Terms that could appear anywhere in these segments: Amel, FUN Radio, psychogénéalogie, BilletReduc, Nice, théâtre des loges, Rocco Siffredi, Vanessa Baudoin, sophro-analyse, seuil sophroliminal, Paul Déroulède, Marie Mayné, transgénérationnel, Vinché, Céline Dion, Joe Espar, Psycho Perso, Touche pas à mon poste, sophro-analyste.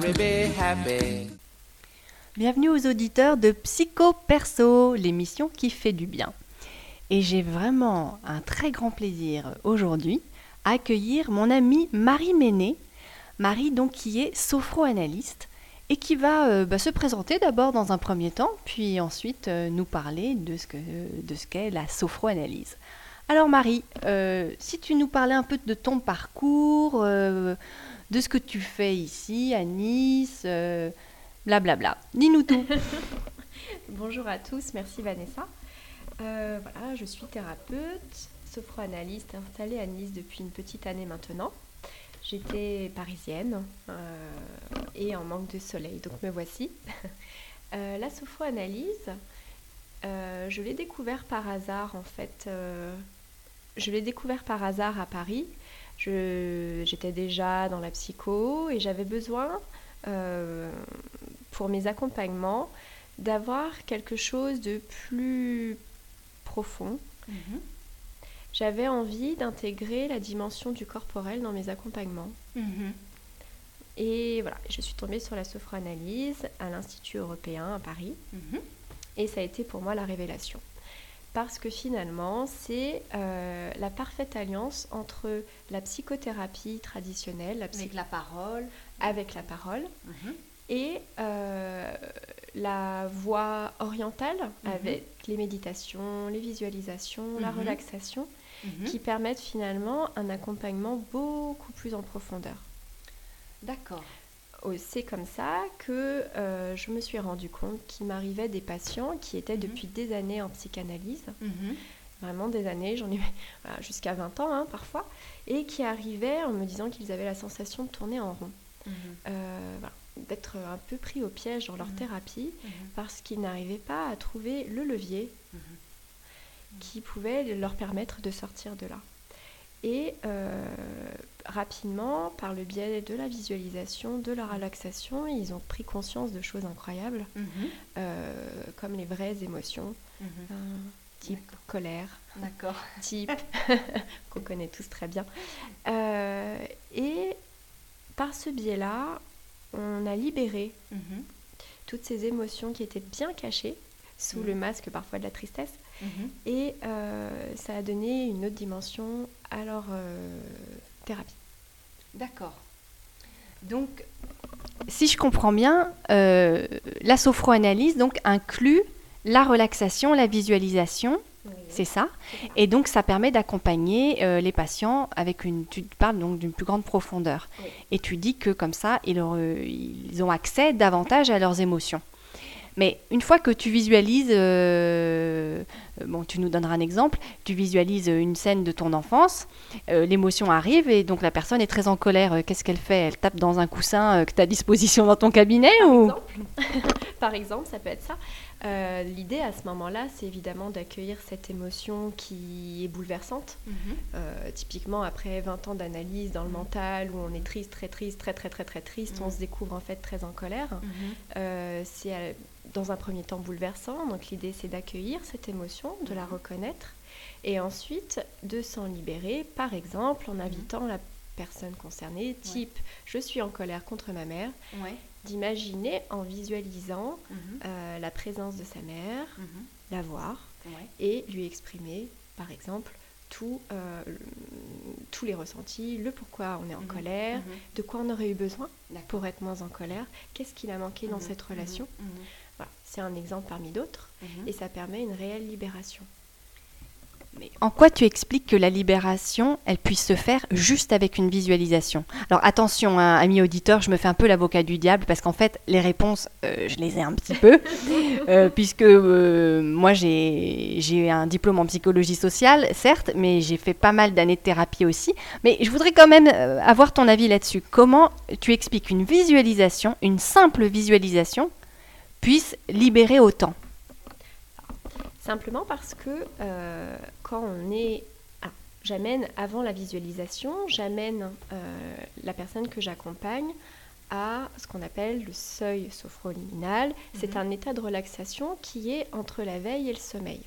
worry, be happy. Bienvenue aux auditeurs de Psycho Perso, l'émission qui fait du bien. Et j'ai vraiment un très grand plaisir aujourd'hui à accueillir mon amie Marie Mayné. Marie donc qui est sophro-analyste et qui va se présenter d'abord dans un premier temps, puis ensuite nous parler de ce qu'est la sophro-analyse. Alors Marie, si tu nous parlais un peu de ton parcours, de ce que tu fais ici à Nice, blablabla, dis-nous tout. Bonjour à tous, merci Vanessa. Voilà, je suis thérapeute, sophro-analyste installée à Nice depuis une petite année maintenant. J'étais parisienne et en manque de soleil, donc me voici. La sophro-analyse, je l'ai découvert par hasard en fait. Je l'ai découvert par hasard à Paris. J'étais déjà dans la psycho et j'avais besoin, pour mes accompagnements, d'avoir quelque chose de plus profond. Mm-hmm. J'avais envie d'intégrer la dimension du corporel dans mes accompagnements. Mmh. Et voilà, je suis tombée sur la sophro-analyse à l'Institut européen à Paris. Mmh. Et ça a été pour moi la révélation. Parce que finalement, c'est la parfaite alliance entre la psychothérapie traditionnelle, avec la parole, mmh. et la voie orientale, mmh. avec les méditations, les visualisations, mmh. la relaxation, qui permettent finalement un accompagnement beaucoup plus en profondeur. D'accord. C'est comme ça que je me suis rendu compte qu'il m'arrivait des patients qui étaient depuis des années en psychanalyse, vraiment des années, j'en ai jusqu'à 20 ans parfois, et qui arrivaient en me disant qu'ils avaient la sensation de tourner en rond, d'être un peu pris au piège dans leur thérapie, parce qu'ils n'arrivaient pas à trouver le levier qui pouvait leur permettre de sortir de là. Et rapidement, par le biais de la visualisation, de la relaxation, ils ont pris conscience de choses incroyables, comme les vraies émotions, type colère, type qu'on connaît tous très bien. Et par ce biais-là, on a libéré toutes ces émotions qui étaient bien cachées sous le masque parfois de la tristesse. Et ça a donné une autre dimension à leur thérapie. D'accord. Donc, si je comprends bien, la sophro-analyse donc, inclut la relaxation, la visualisation, c'est ça. Et donc, ça permet d'accompagner les patients avec tu parles donc d'une plus grande profondeur. Oui. Et tu dis que comme ça, ils ont accès davantage à leurs émotions. Mais une fois que tu visualises, tu nous donneras un exemple, tu visualises une scène de ton enfance, l'émotion arrive et donc la personne est très en colère. Qu'est-ce qu'elle fait ? Elle tape dans un coussin que tu as à disposition dans ton cabinet Par exemple, ça peut être ça. L'idée à ce moment-là, c'est évidemment d'accueillir cette émotion qui est bouleversante. Typiquement, après 20 ans d'analyse dans le mental, où on est triste, très triste, très très très très triste, on se découvre en fait très en colère. C'est dans un premier temps bouleversant. Donc l'idée, c'est d'accueillir cette émotion, de la reconnaître, et ensuite de s'en libérer, par exemple en invitant la personne concernée, type je suis en colère contre ma mère. D'imaginer en visualisant la présence de sa mère, la voir, et lui exprimer, par exemple, tous les ressentis, le pourquoi on est en colère, de quoi on aurait eu besoin pour être moins en colère, qu'est-ce qu'il a manqué dans cette relation. Voilà, c'est un exemple parmi d'autres, et ça permet une réelle libération. Mais en quoi tu expliques que la libération, elle puisse se faire juste avec une visualisation ? Alors attention, hein, amis auditeurs, je me fais un peu l'avocat du diable parce qu'en fait, les réponses, je les ai un petit peu, puisque moi, j'ai un diplôme en psychologie sociale, certes, mais j'ai fait pas mal d'années de thérapie aussi. Mais je voudrais quand même avoir ton avis là-dessus. Comment tu expliques une visualisation, une simple visualisation, puisse libérer autant ? Simplement parce que quand on est... j'amène avant la visualisation, la personne que j'accompagne à ce qu'on appelle le seuil sophroliminal. C'est un état de relaxation qui est entre la veille et le sommeil.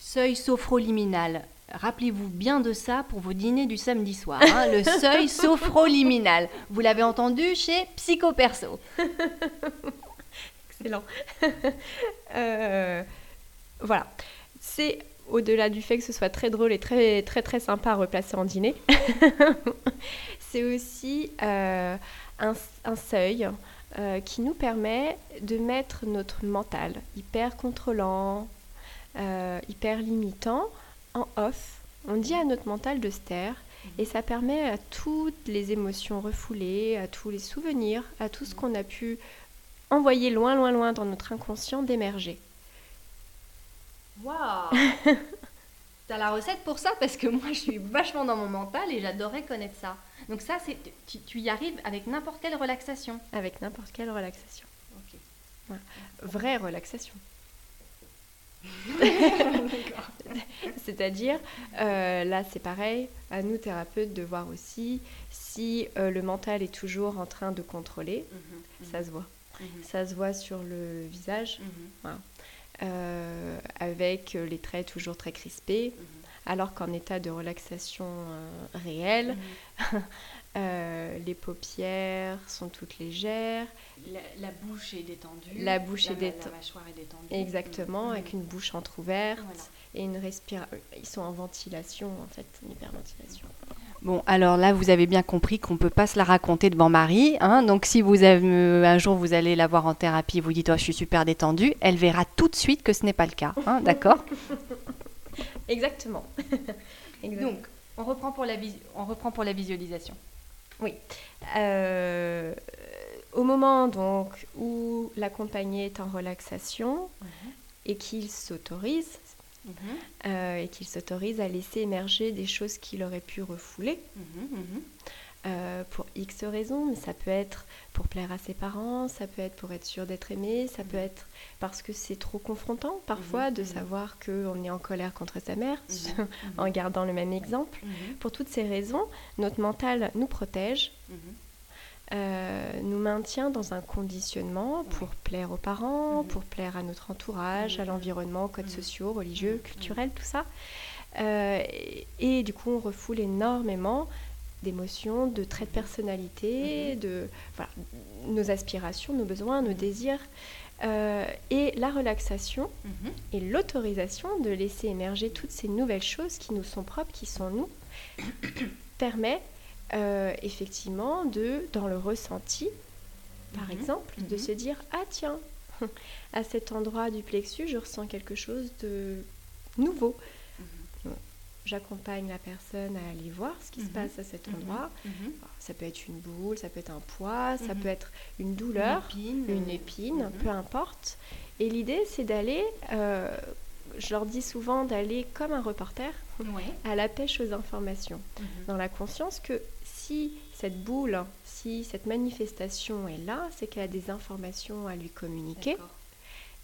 Seuil sophroliminal, Rappelez-vous bien de ça pour vos dîners du samedi soir, hein, le seuil sophroliminal. Vous l'avez entendu chez Psycho Perso. Excellent. Voilà. C'est au-delà du fait que ce soit très drôle et très très très sympa à replacer en dîner. C'est aussi un seuil qui nous permet de mettre notre mental hyper contrôlant, hyper limitant en off. On dit à notre mental de se taire et ça permet à toutes les émotions refoulées, à tous les souvenirs, à tout ce qu'on a pu envoyer loin, loin, loin dans notre inconscient d'émerger. Waouh. T'as la recette pour ça parce que moi je suis vachement dans mon mental et j'adorais connaître ça. Donc ça, c'est, tu y arrives avec n'importe quelle relaxation. Avec n'importe quelle relaxation. Ok. Ouais. Vraie relaxation. C'est-à-dire, là c'est pareil, à nous thérapeutes de voir aussi si le mental est toujours en train de contrôler, ça se voit. Ça se voit sur le visage, voilà. Avec les traits toujours très crispés, alors qu'en état de relaxation réelle, les paupières sont toutes légères. La bouche est détendue. La bouche est détendue. La mâchoire est détendue. Exactement, avec une bouche entrouverte et une respiration. Ils sont en ventilation, en fait, une hyperventilation. Bon, alors là, vous avez bien compris qu'on ne peut pas se la raconter devant Marie. Hein. Donc, si vous avez, un jour, vous allez la voir en thérapie, vous dites « Oh, je suis super détendue », elle verra tout de suite que ce n'est pas le cas. Hein, d'accord. Exactement. Exactement. Donc, on reprend pour la visualisation. Oui. Au moment donc, où l'accompagné est en relaxation et qu'il s'autorise... et qu'il s'autorise à laisser émerger des choses qu'il aurait pu refouler pour X raisons, mais ça peut être pour plaire à ses parents, ça peut être pour être sûr d'être aimé, ça peut être parce que c'est trop confrontant parfois de savoir qu'on est en colère contre sa mère en gardant le même exemple. Pour toutes ces raisons, notre mental nous protège, nous maintient dans un conditionnement pour plaire aux parents, pour plaire à notre entourage, à l'environnement, aux codes sociaux, religieux, culturels, tout ça. Et du coup, on refoule énormément d'émotions, de traits de personnalité, de voilà, nos aspirations, nos besoins, nos désirs. Et la relaxation et l'autorisation de laisser émerger toutes ces nouvelles choses qui nous sont propres, qui sont nous, permet... effectivement, dans le ressenti, par exemple, de se dire « Ah tiens, à cet endroit du plexus, je ressens quelque chose de nouveau. » J'accompagne la personne à aller voir ce qui se passe à cet endroit. Alors, ça peut être une boule, ça peut être un poids, ça peut être une douleur, une épine peu importe. Et l'idée, c'est d'aller... je leur dis souvent d'aller comme un reporter à la pêche aux informations, dans la conscience que si cette boule, si cette manifestation est là, c'est qu'elle a des informations à lui communiquer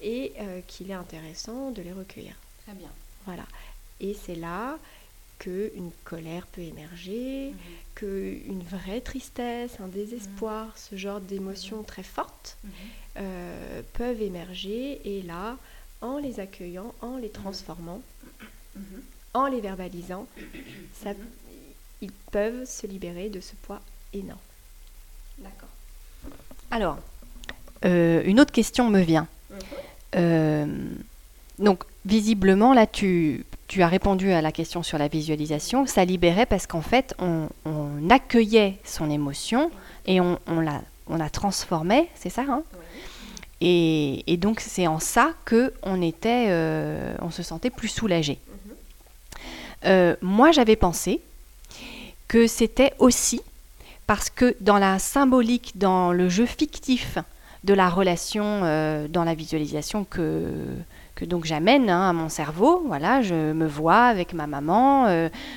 et qu'il est intéressant de les recueillir. Très bien. Voilà. Et c'est là qu'une colère peut émerger, qu'une vraie tristesse, un désespoir, ce genre d'émotions très fortes peuvent émerger et là... en les accueillant, en les transformant, en les verbalisant, ils peuvent se libérer de ce poids énorme. D'accord. Alors, une autre question me vient. Donc, visiblement, là, tu as répondu à la question sur la visualisation. Ça libérait parce qu'en fait, on accueillait son émotion et on la transformait, c'est ça, hein ? Oui. Et donc, c'est en ça qu'on était, on se sentait plus soulagé. Moi, j'avais pensé que c'était aussi parce que dans la symbolique, dans le jeu fictif de la relation, dans la visualisation que donc j'amène à mon cerveau, voilà, je me vois avec ma maman,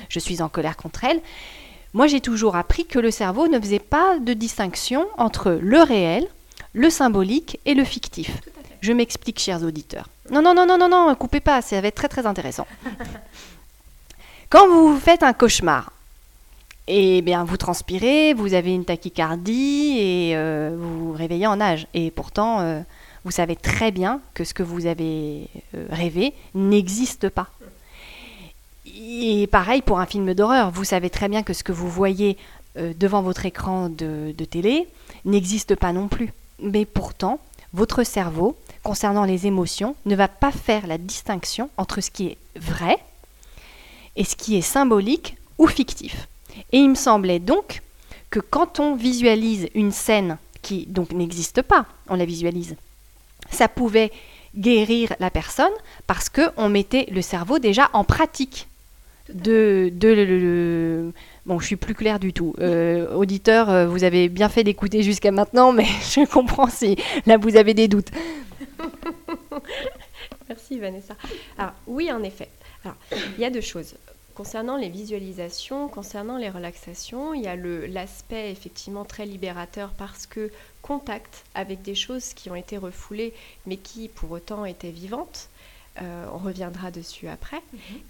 je suis en colère contre elle. Moi, j'ai toujours appris que le cerveau ne faisait pas de distinction entre le réel, le symbolique et le fictif. Je m'explique, chers auditeurs. Non, coupez pas, ça va être très, très intéressant. Quand vous faites un cauchemar, eh bien, vous transpirez, vous avez une tachycardie et vous vous réveillez en nage. Et pourtant, vous savez très bien que ce que vous avez rêvé n'existe pas. Et pareil pour un film d'horreur, vous savez très bien que ce que vous voyez devant votre écran de télé n'existe pas non plus. Mais pourtant, votre cerveau, concernant les émotions, ne va pas faire la distinction entre ce qui est vrai et ce qui est symbolique ou fictif. Et il me semblait donc que quand on visualise une scène qui donc n'existe pas, on la visualise, ça pouvait guérir la personne parce qu'on mettait le cerveau déjà en pratique. Bon, je suis plus claire du tout. Auditeurs, vous avez bien fait d'écouter jusqu'à maintenant, mais je comprends si là vous avez des doutes. Merci Vanessa. Alors, oui, en effet. Alors, il y a deux choses. Concernant les visualisations, concernant les relaxations, il y a l'aspect effectivement très libérateur parce que contact avec des choses qui ont été refoulées mais qui pour autant étaient vivantes. On reviendra dessus après.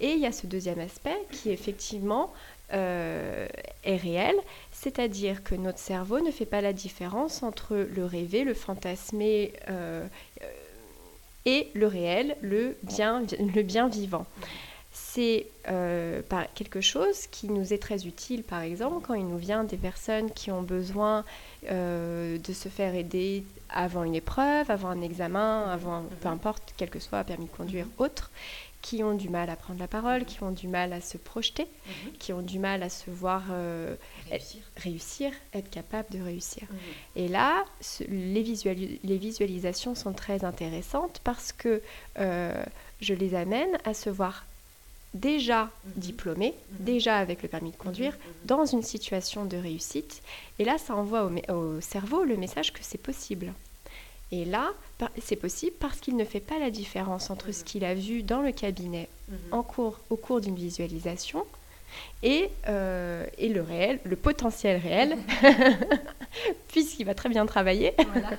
Et il y a ce deuxième aspect qui effectivement est réel, c'est-à-dire que notre cerveau ne fait pas la différence entre le rêver, le fantasmer et le réel, le bien vivant. C'est quelque chose qui nous est très utile, par exemple, quand il nous vient des personnes qui ont besoin de se faire aider avant une épreuve, avant un examen, peu importe, quel que soit, permis de conduire, autre, qui ont du mal à prendre la parole, qui ont du mal à se projeter, qui ont du mal à se voir réussir, être capable de réussir. Et là, les visualisations sont très intéressantes parce que je les amène à se voir déjà diplômé, déjà avec le permis de conduire, dans une situation de réussite. Et là, ça envoie au cerveau le message que c'est possible. Et là, c'est possible parce qu'il ne fait pas la différence entre ce qu'il a vu dans le cabinet au cours d'une visualisation et le réel, le potentiel réel, puisqu'il va très bien travailler. Voilà.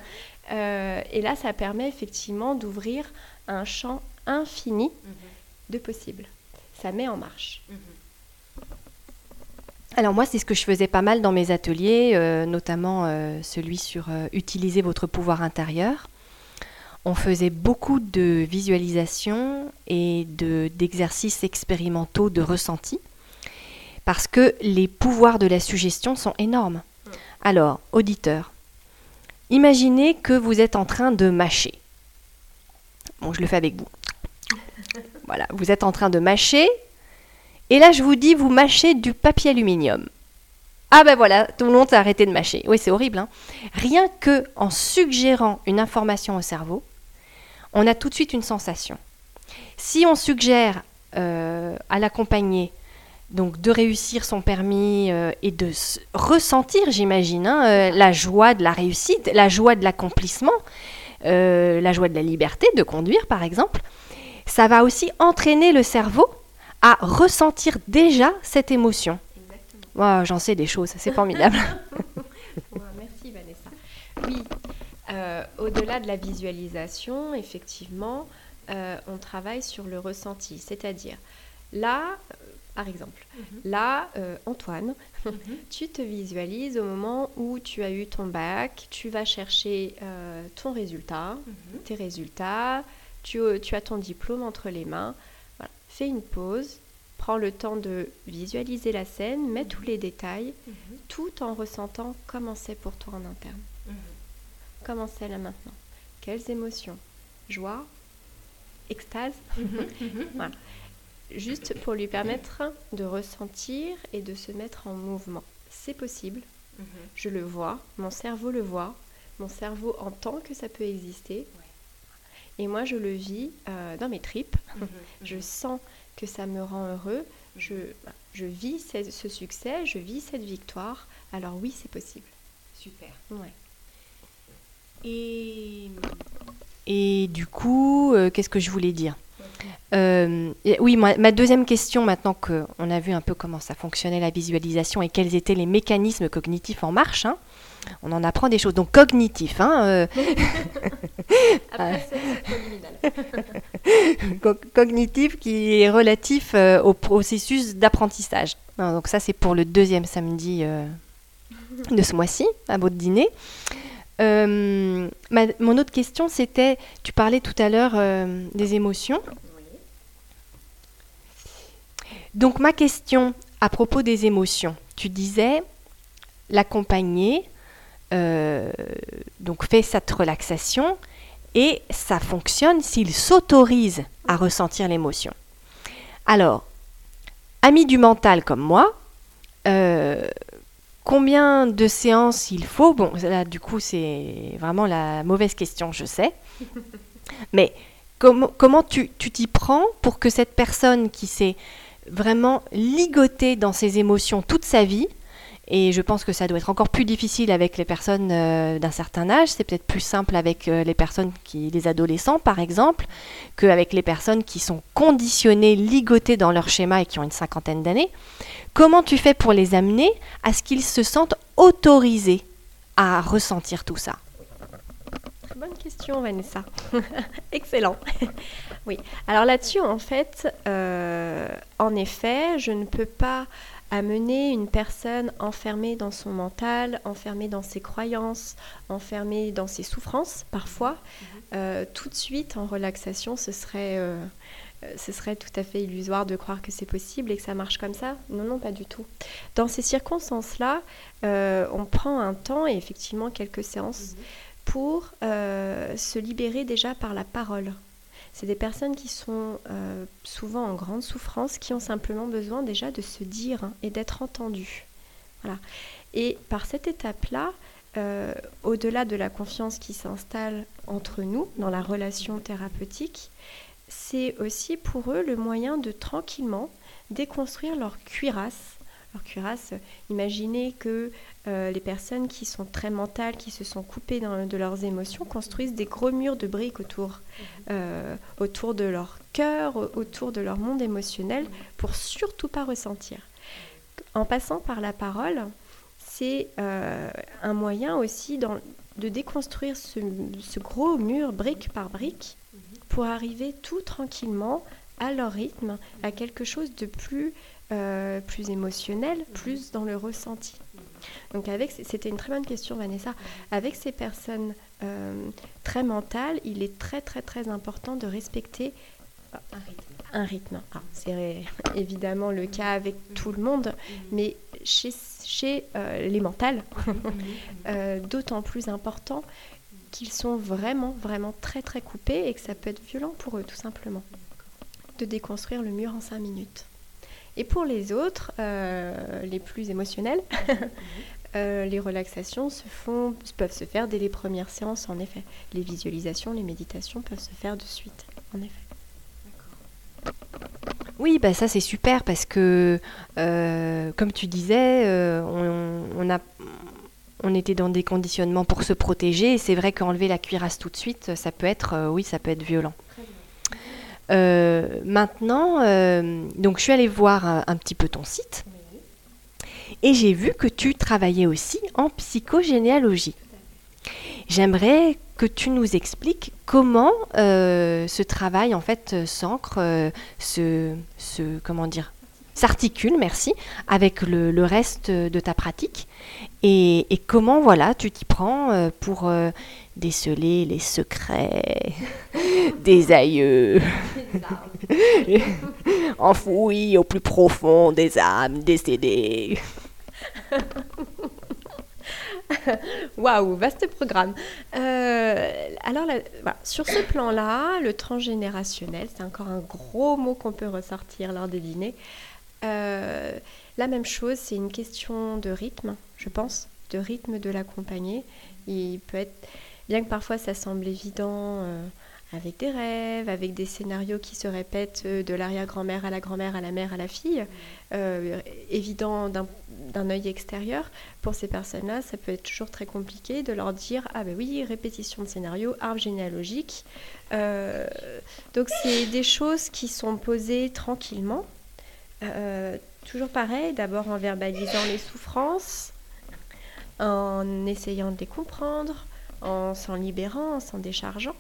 Et là, ça permet effectivement d'ouvrir un champ infini de possible. Ça met en marche. Alors moi, c'est ce que je faisais pas mal dans mes ateliers, notamment celui sur utiliser votre pouvoir intérieur. On faisait beaucoup de visualisations et d'exercices expérimentaux de ressenti, parce que les pouvoirs de la suggestion sont énormes. Alors, auditeurs, imaginez que vous êtes en train de mâcher. Bon, je le fais avec vous. Voilà, vous êtes en train de mâcher, et là je vous dis, vous mâchez du papier aluminium. Ah ben voilà, tout le monde a arrêté de mâcher. Oui, c'est horrible, hein. Rien qu'en suggérant une information au cerveau, on a tout de suite une sensation. Si on suggère à l'accompagné donc de réussir son permis et de ressentir, j'imagine, la joie de la réussite, la joie de l'accomplissement, la joie de la liberté de conduire par exemple, ça va aussi entraîner le cerveau à ressentir déjà cette émotion. Exactement. Oh, j'en sais des choses, c'est formidable. Ouais, merci Vanessa. Oui, au-delà de la visualisation, effectivement, on travaille sur le ressenti. C'est-à-dire, là, par exemple, là, Antoine, tu te visualises au moment où tu as eu ton bac, tu vas chercher ton résultat, tes résultats, tu as ton diplôme entre les mains. Voilà. Fais une pause, prends le temps de visualiser la scène, mets tous les détails, tout en ressentant comment c'est pour toi en interne. Comment c'est là maintenant? Quelles émotions? Joie? Extase? Voilà. Juste pour lui permettre de ressentir et de se mettre en mouvement. C'est possible, je le vois, mon cerveau le voit, mon cerveau entend que ça peut exister. Et moi, je le vis dans mes tripes. Je sens que ça me rend heureux. Je vis ce succès, je vis cette victoire. Alors oui, c'est possible. Super. Ouais. Et du coup, qu'est-ce que je voulais dire ? Oui, ma deuxième question, maintenant qu'on a vu un peu comment ça fonctionnait la visualisation et quels étaient les mécanismes cognitifs en marche, hein, on en apprend des choses. Donc cognitif, hein, après, cognitif qui est relatif au processus d'apprentissage. Alors, donc ça, c'est pour le deuxième samedi de ce mois-ci, à votre dîner. Mon autre question, c'était, tu parlais tout à l'heure des émotions. Oui. Donc ma question à propos des émotions, tu disais l'accompagner, donc fait cette relaxation et ça fonctionne s'il s'autorise à ressentir l'émotion. Alors, ami du mental comme moi, combien de séances il faut? Bon, là, du coup, c'est vraiment la mauvaise question, je sais. Mais comment tu t'y prends pour que cette personne qui s'est vraiment ligotée dans ses émotions toute sa vie, et je pense que ça doit être encore plus difficile avec les personnes d'un certain âge, c'est peut-être plus simple avec les adolescents, par exemple, qu'avec les personnes qui sont conditionnées, ligotées dans leur schéma et qui ont une 50aine d'années. Comment tu fais pour les amener à ce qu'ils se sentent autorisés à ressentir tout ça? Très bonne question, Vanessa. Excellent. Oui. Alors là-dessus, en fait, en effet, je ne peux pas amener une personne enfermée dans son mental, enfermée dans ses croyances, enfermée dans ses souffrances, parfois, tout de suite en relaxation, ce serait tout à fait illusoire de croire que c'est possible et que ça marche comme ça. Non, non, pas du tout. Dans ces circonstances-là, on prend un temps et effectivement quelques séances pour se libérer déjà par la parole. C'est des personnes qui sont souvent en grande souffrance, qui ont simplement besoin déjà de se dire et d'être entendues. Voilà. Et par cette étape-là, au-delà de la confiance qui s'installe entre nous dans la relation thérapeutique, c'est aussi pour eux le moyen de tranquillement déconstruire leur cuirasse. Leur cuirasse, imaginez que les personnes qui sont très mentales, qui se sont coupées de leurs émotions, construisent des gros murs de briques autour de leur cœur, autour de leur monde émotionnel, pour surtout pas ressentir. En passant par la parole, c'est un moyen aussi de déconstruire ce gros mur brique par brique pour arriver tout tranquillement à leur rythme, à quelque chose de plus émotionnel, plus dans le ressenti. Donc c'était une très bonne question, Vanessa. Avec ces personnes très mentales, il est très très très important de respecter un rythme. Ah, c'est évidemment le cas avec tout le monde, mais chez les mentales, d'autant plus important qu'ils sont vraiment vraiment très très coupés et que ça peut être violent pour eux, tout simplement, de déconstruire le mur en 5 minutes. Et pour les autres, les plus émotionnels, les relaxations peuvent se faire dès les premières séances, en effet. Les visualisations, les méditations peuvent se faire de suite, en effet. Oui, bah ça c'est super parce que, comme tu disais, on était dans des conditionnements pour se protéger. Et c'est vrai qu'enlever la cuirasse tout de suite, ça peut être, violent. Maintenant, donc je suis allée voir un petit peu ton site et j'ai vu que tu travaillais aussi en psychogénéalogie. J'aimerais que tu nous expliques comment ce travail en fait s'ancre, s'articule, merci, avec le reste de ta pratique et comment tu t'y prends pour déceler les secrets des aïeux enfouis au plus profond des âmes décédées. Waouh, vaste programme. Alors, sur ce plan-là, le transgénérationnel, c'est encore un gros mot qu'on peut ressortir lors des dîners. La même chose, c'est une question de rythme, je pense, de rythme de l'accompagner. Il peut être... Bien que parfois ça semble évident, avec des rêves, avec des scénarios qui se répètent de l'arrière-grand-mère à la grand-mère, à la mère, à la fille, évident d'un œil extérieur, pour ces personnes-là, ça peut être toujours très compliqué de leur dire « Ah ben oui, répétition de scénario, arbre généalogique ». Donc c'est des choses qui sont posées tranquillement. Toujours pareil, d'abord en verbalisant les souffrances, en essayant de les comprendre, en s'en libérant, en s'en déchargeant.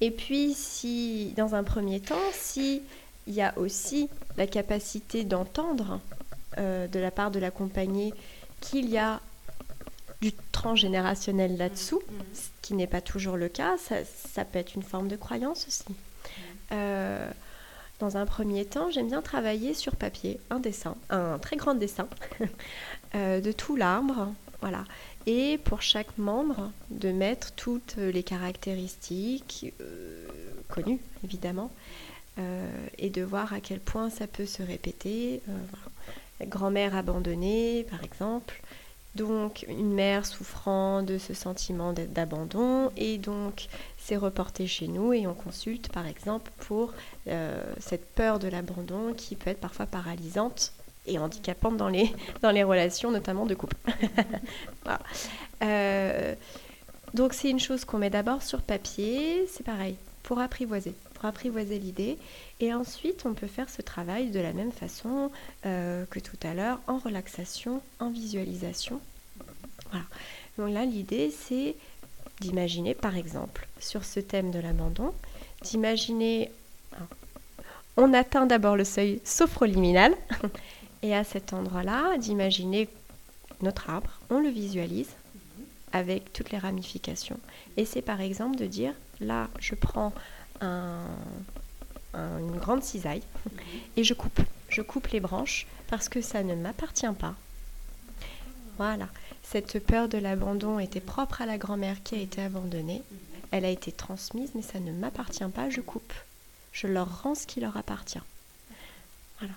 Et puis, si, dans un premier temps, s'il y a aussi la capacité d'entendre de la part de l'accompagné qu'il y a du transgénérationnel là-dessous, ce qui n'est pas toujours le cas, ça peut être une forme de croyance aussi. Dans un premier temps, j'aime bien travailler sur papier un dessin, un très grand dessin de tout l'arbre, voilà. Et pour chaque membre, de mettre toutes les caractéristiques connues, évidemment, et de voir à quel point ça peut se répéter. Voilà. Grand-mère abandonnée, par exemple. Donc, une mère souffrant de ce sentiment d'abandon, et donc c'est reporté chez nous et on consulte, par exemple, pour cette peur de l'abandon qui peut être parfois paralysante et handicapante dans les relations, notamment de couple. Voilà. Donc, c'est une chose qu'on met d'abord sur papier, c'est pareil, pour apprivoiser l'idée. Et ensuite, on peut faire ce travail de la même façon que tout à l'heure, en relaxation, en visualisation. Voilà. Donc là, l'idée, c'est d'imaginer, par exemple, sur ce thème de l'abandon, d'imaginer... On atteint d'abord le seuil sophroliminal. Et à cet endroit-là, d'imaginer notre arbre. On le visualise avec toutes les ramifications. Et c'est par exemple de dire, là, je prends... une grande cisaille et je coupe les branches parce que ça ne m'appartient pas. Voilà, cette peur de l'abandon était propre à la grand-mère qui a été abandonnée, elle a été transmise, mais ça ne m'appartient pas, je coupe, je leur rends ce qui leur appartient. Voilà,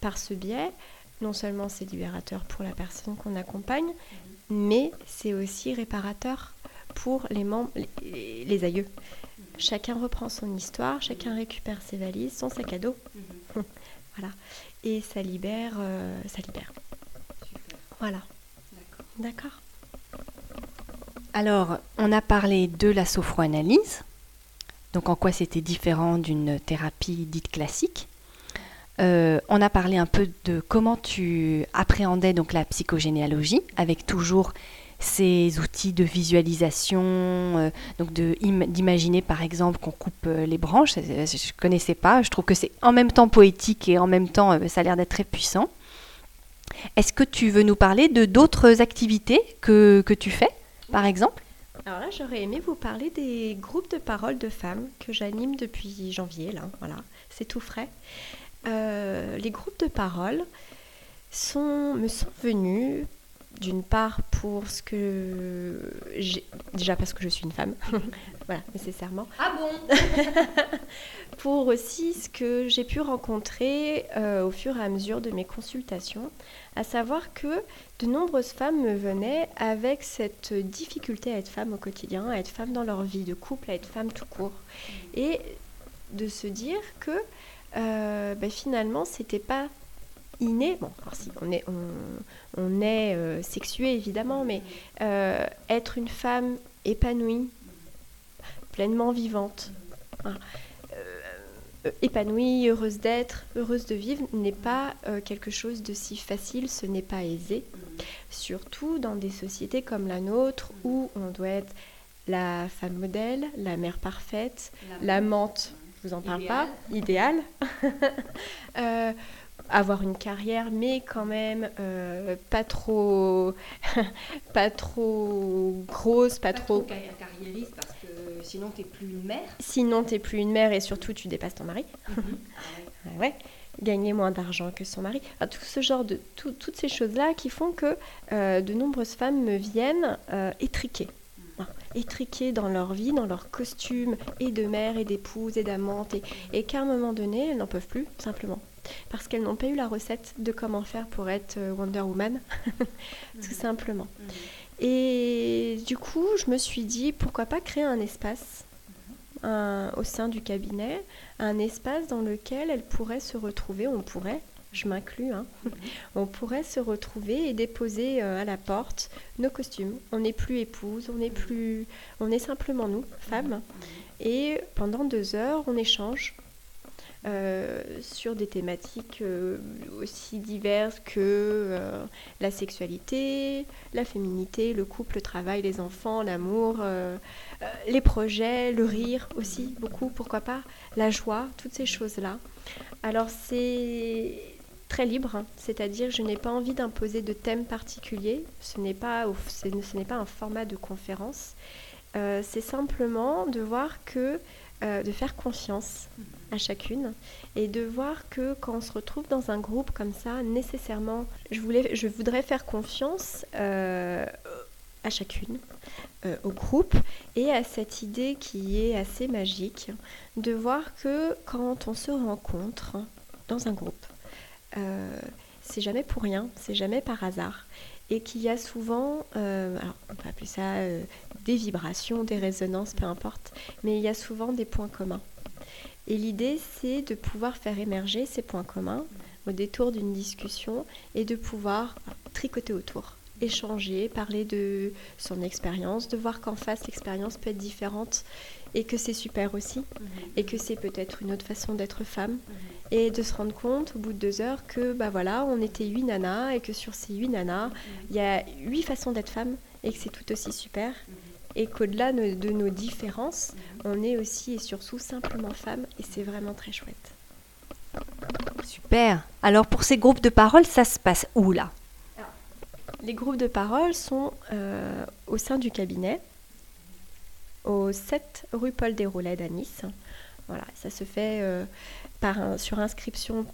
par ce biais, non seulement c'est libérateur pour la personne qu'on accompagne, mais c'est aussi réparateur pour les membres, les aïeux. Chacun reprend son histoire, chacun récupère ses valises, son sac à dos. Mm-hmm. Voilà. Et ça libère. Super. Voilà. D'accord. Alors, on a parlé de la sophro-analyse, donc en quoi c'était différent d'une thérapie dite classique. On a parlé un peu de comment tu appréhendais donc, la psychogénéalogie, avec toujours... ces outils de visualisation, donc d'imaginer par exemple qu'on coupe les branches, je ne connaissais pas, je trouve que c'est en même temps poétique et en même temps ça a l'air d'être très puissant. Est-ce que tu veux nous parler de d'autres activités que tu fais par exemple ? Alors là, j'aurais aimé vous parler des groupes de paroles de femmes que j'anime depuis janvier, là, voilà, c'est tout frais. Les groupes de paroles me sont venus... D'une part pour ce que j'ai... Déjà parce que je suis une femme, voilà, nécessairement. Ah bon ? Pour aussi ce que j'ai pu rencontrer au fur et à mesure de mes consultations, à savoir que de nombreuses femmes me venaient avec cette difficulté à être femme au quotidien, à être femme dans leur vie de couple, à être femme tout court. Et de se dire que finalement, c'était pas... inné, bon, alors si on est sexué évidemment, mais être une femme épanouie, pleinement vivante, épanouie, heureuse d'être, heureuse de vivre, n'est pas quelque chose de si facile, ce n'est pas aisé, surtout dans des sociétés comme la nôtre où on doit être la femme modèle, la mère parfaite, l'amante, je vous en parle pas, idéale. Avoir une carrière, mais quand même pas trop grosse, pas trop carriériste, parce que sinon t'es plus une mère. Sinon t'es plus une mère et surtout tu dépasses ton mari. Mm-hmm. Ouais. Gagner moins d'argent que son mari. Enfin, tout ce genre de toutes ces choses-là qui font que de nombreuses femmes me viennent étriquées. Étriquées dans leur vie, dans leur costume, et de mère, et d'épouse, et d'amante, et qu'à un moment donné, elles n'en peuvent plus, simplement. Parce qu'elles n'ont pas eu la recette de comment faire pour être Wonder Woman, tout simplement. Et du coup, je me suis dit, pourquoi pas créer un espace au sein du cabinet, un espace dans lequel elles pourraient se retrouver, on pourrait, je m'inclus, on pourrait se retrouver et déposer à la porte nos costumes. On n'est plus épouse, on est simplement nous, femmes. Et pendant 2 heures, on échange. Sur des thématiques aussi diverses que la sexualité, la féminité, le couple, le travail, les enfants, l'amour, les projets, le rire aussi, beaucoup, pourquoi pas, la joie, toutes ces choses-là. Alors c'est très libre, c'est-à-dire je n'ai pas envie d'imposer de thème particulier, ce n'est pas un format de conférence, c'est simplement de voir que, de faire confiance à chacune, et de voir que quand on se retrouve dans un groupe comme ça, nécessairement, je voudrais faire confiance à chacune, au groupe, et à cette idée qui est assez magique, de voir que quand on se rencontre dans un groupe, c'est jamais pour rien, c'est jamais par hasard, et qu'il y a souvent, alors on peut appeler ça des vibrations, des résonances, peu importe, mais il y a souvent des points communs. Et l'idée, c'est de pouvoir faire émerger ces points communs au détour d'une discussion et de pouvoir tricoter autour, échanger, parler de son expérience, de voir qu'en face, l'expérience peut être différente et que c'est super aussi, et que c'est peut-être une autre façon d'être femme, et de se rendre compte au bout de 2 heures que bah voilà, on était 8 nanas et que sur ces 8 nanas, il y a 8 façons d'être femme et que c'est tout aussi super, et qu'au-delà de nos différences, on est aussi et surtout simplement femme, et c'est vraiment très chouette. Super. Alors pour ces groupes de parole, ça se passe où là ? Les groupes de parole sont au sein du cabinet, au 7 rue Paul Déroulède à Nice. Voilà, ça se fait sur inscription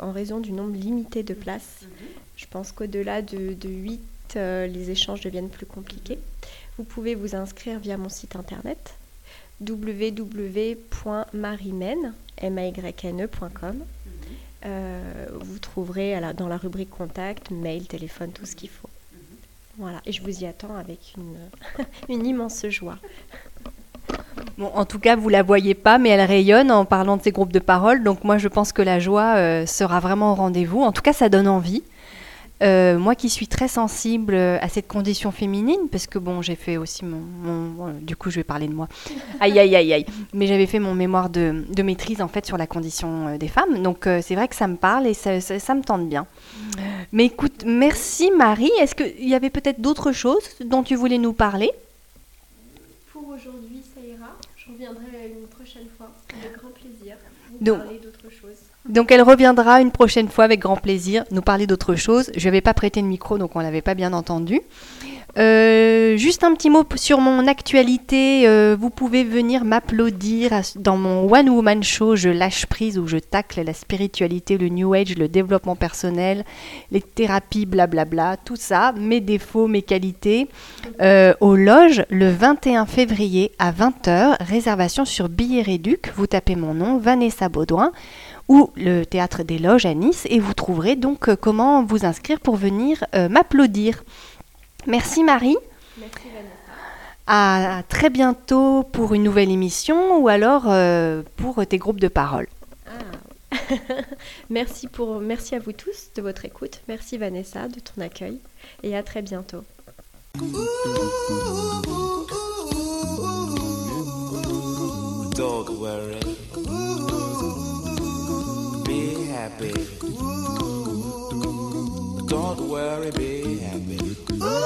en raison du nombre limité de places. Je pense qu'au-delà de 8, les échanges deviennent plus compliqués. Vous pouvez vous inscrire via mon site internet www.mariemayne.com. Vous trouverez dans la rubrique contact, mail, téléphone, tout ce qu'il faut. Voilà, et je vous y attends avec une immense joie. Bon, en tout cas, vous ne la voyez pas, mais elle rayonne en parlant de ces groupes de parole. Donc moi, je pense que la joie sera vraiment au rendez-vous. En tout cas, ça donne envie. Moi qui suis très sensible à cette condition féminine, parce que bon, j'ai fait aussi du coup, je vais parler de moi. Aïe. Mais j'avais fait mon mémoire de maîtrise, en fait, sur la condition des femmes. Donc, c'est vrai que ça me parle et ça me tente bien. Mais écoute, merci Marie. Est-ce qu'il y avait peut-être d'autres choses dont tu voulais nous parler ? Pour aujourd'hui, ça ira. Je reviendrai une prochaine fois. Avec grand plaisir. Vous parler d'autres choses. Donc elle reviendra une prochaine fois avec grand plaisir nous parler d'autre chose. Je n'avais pas prêté le micro, donc on ne l'avait pas bien entendu. Juste un petit mot sur mon actualité. Vous pouvez venir m'applaudir dans mon One Woman Show. Je lâche prise où je tacle la spiritualité, le New Age, le développement personnel, les thérapies, blablabla, tout ça, mes défauts, mes qualités. Aux loges, le 21 février à 20h, réservation sur BilletReduc. Vous tapez mon nom, Vanessa Baudoin, ou le théâtre des loges à Nice, et vous trouverez donc comment vous inscrire pour venir m'applaudir. Merci Marie. Merci Vanessa. À très bientôt pour une nouvelle émission, ou alors pour tes groupes de parole. Ah. Merci à vous tous de votre écoute. Merci Vanessa de ton accueil, et à très bientôt. Don't worry. Be happy. Don't worry, be happy.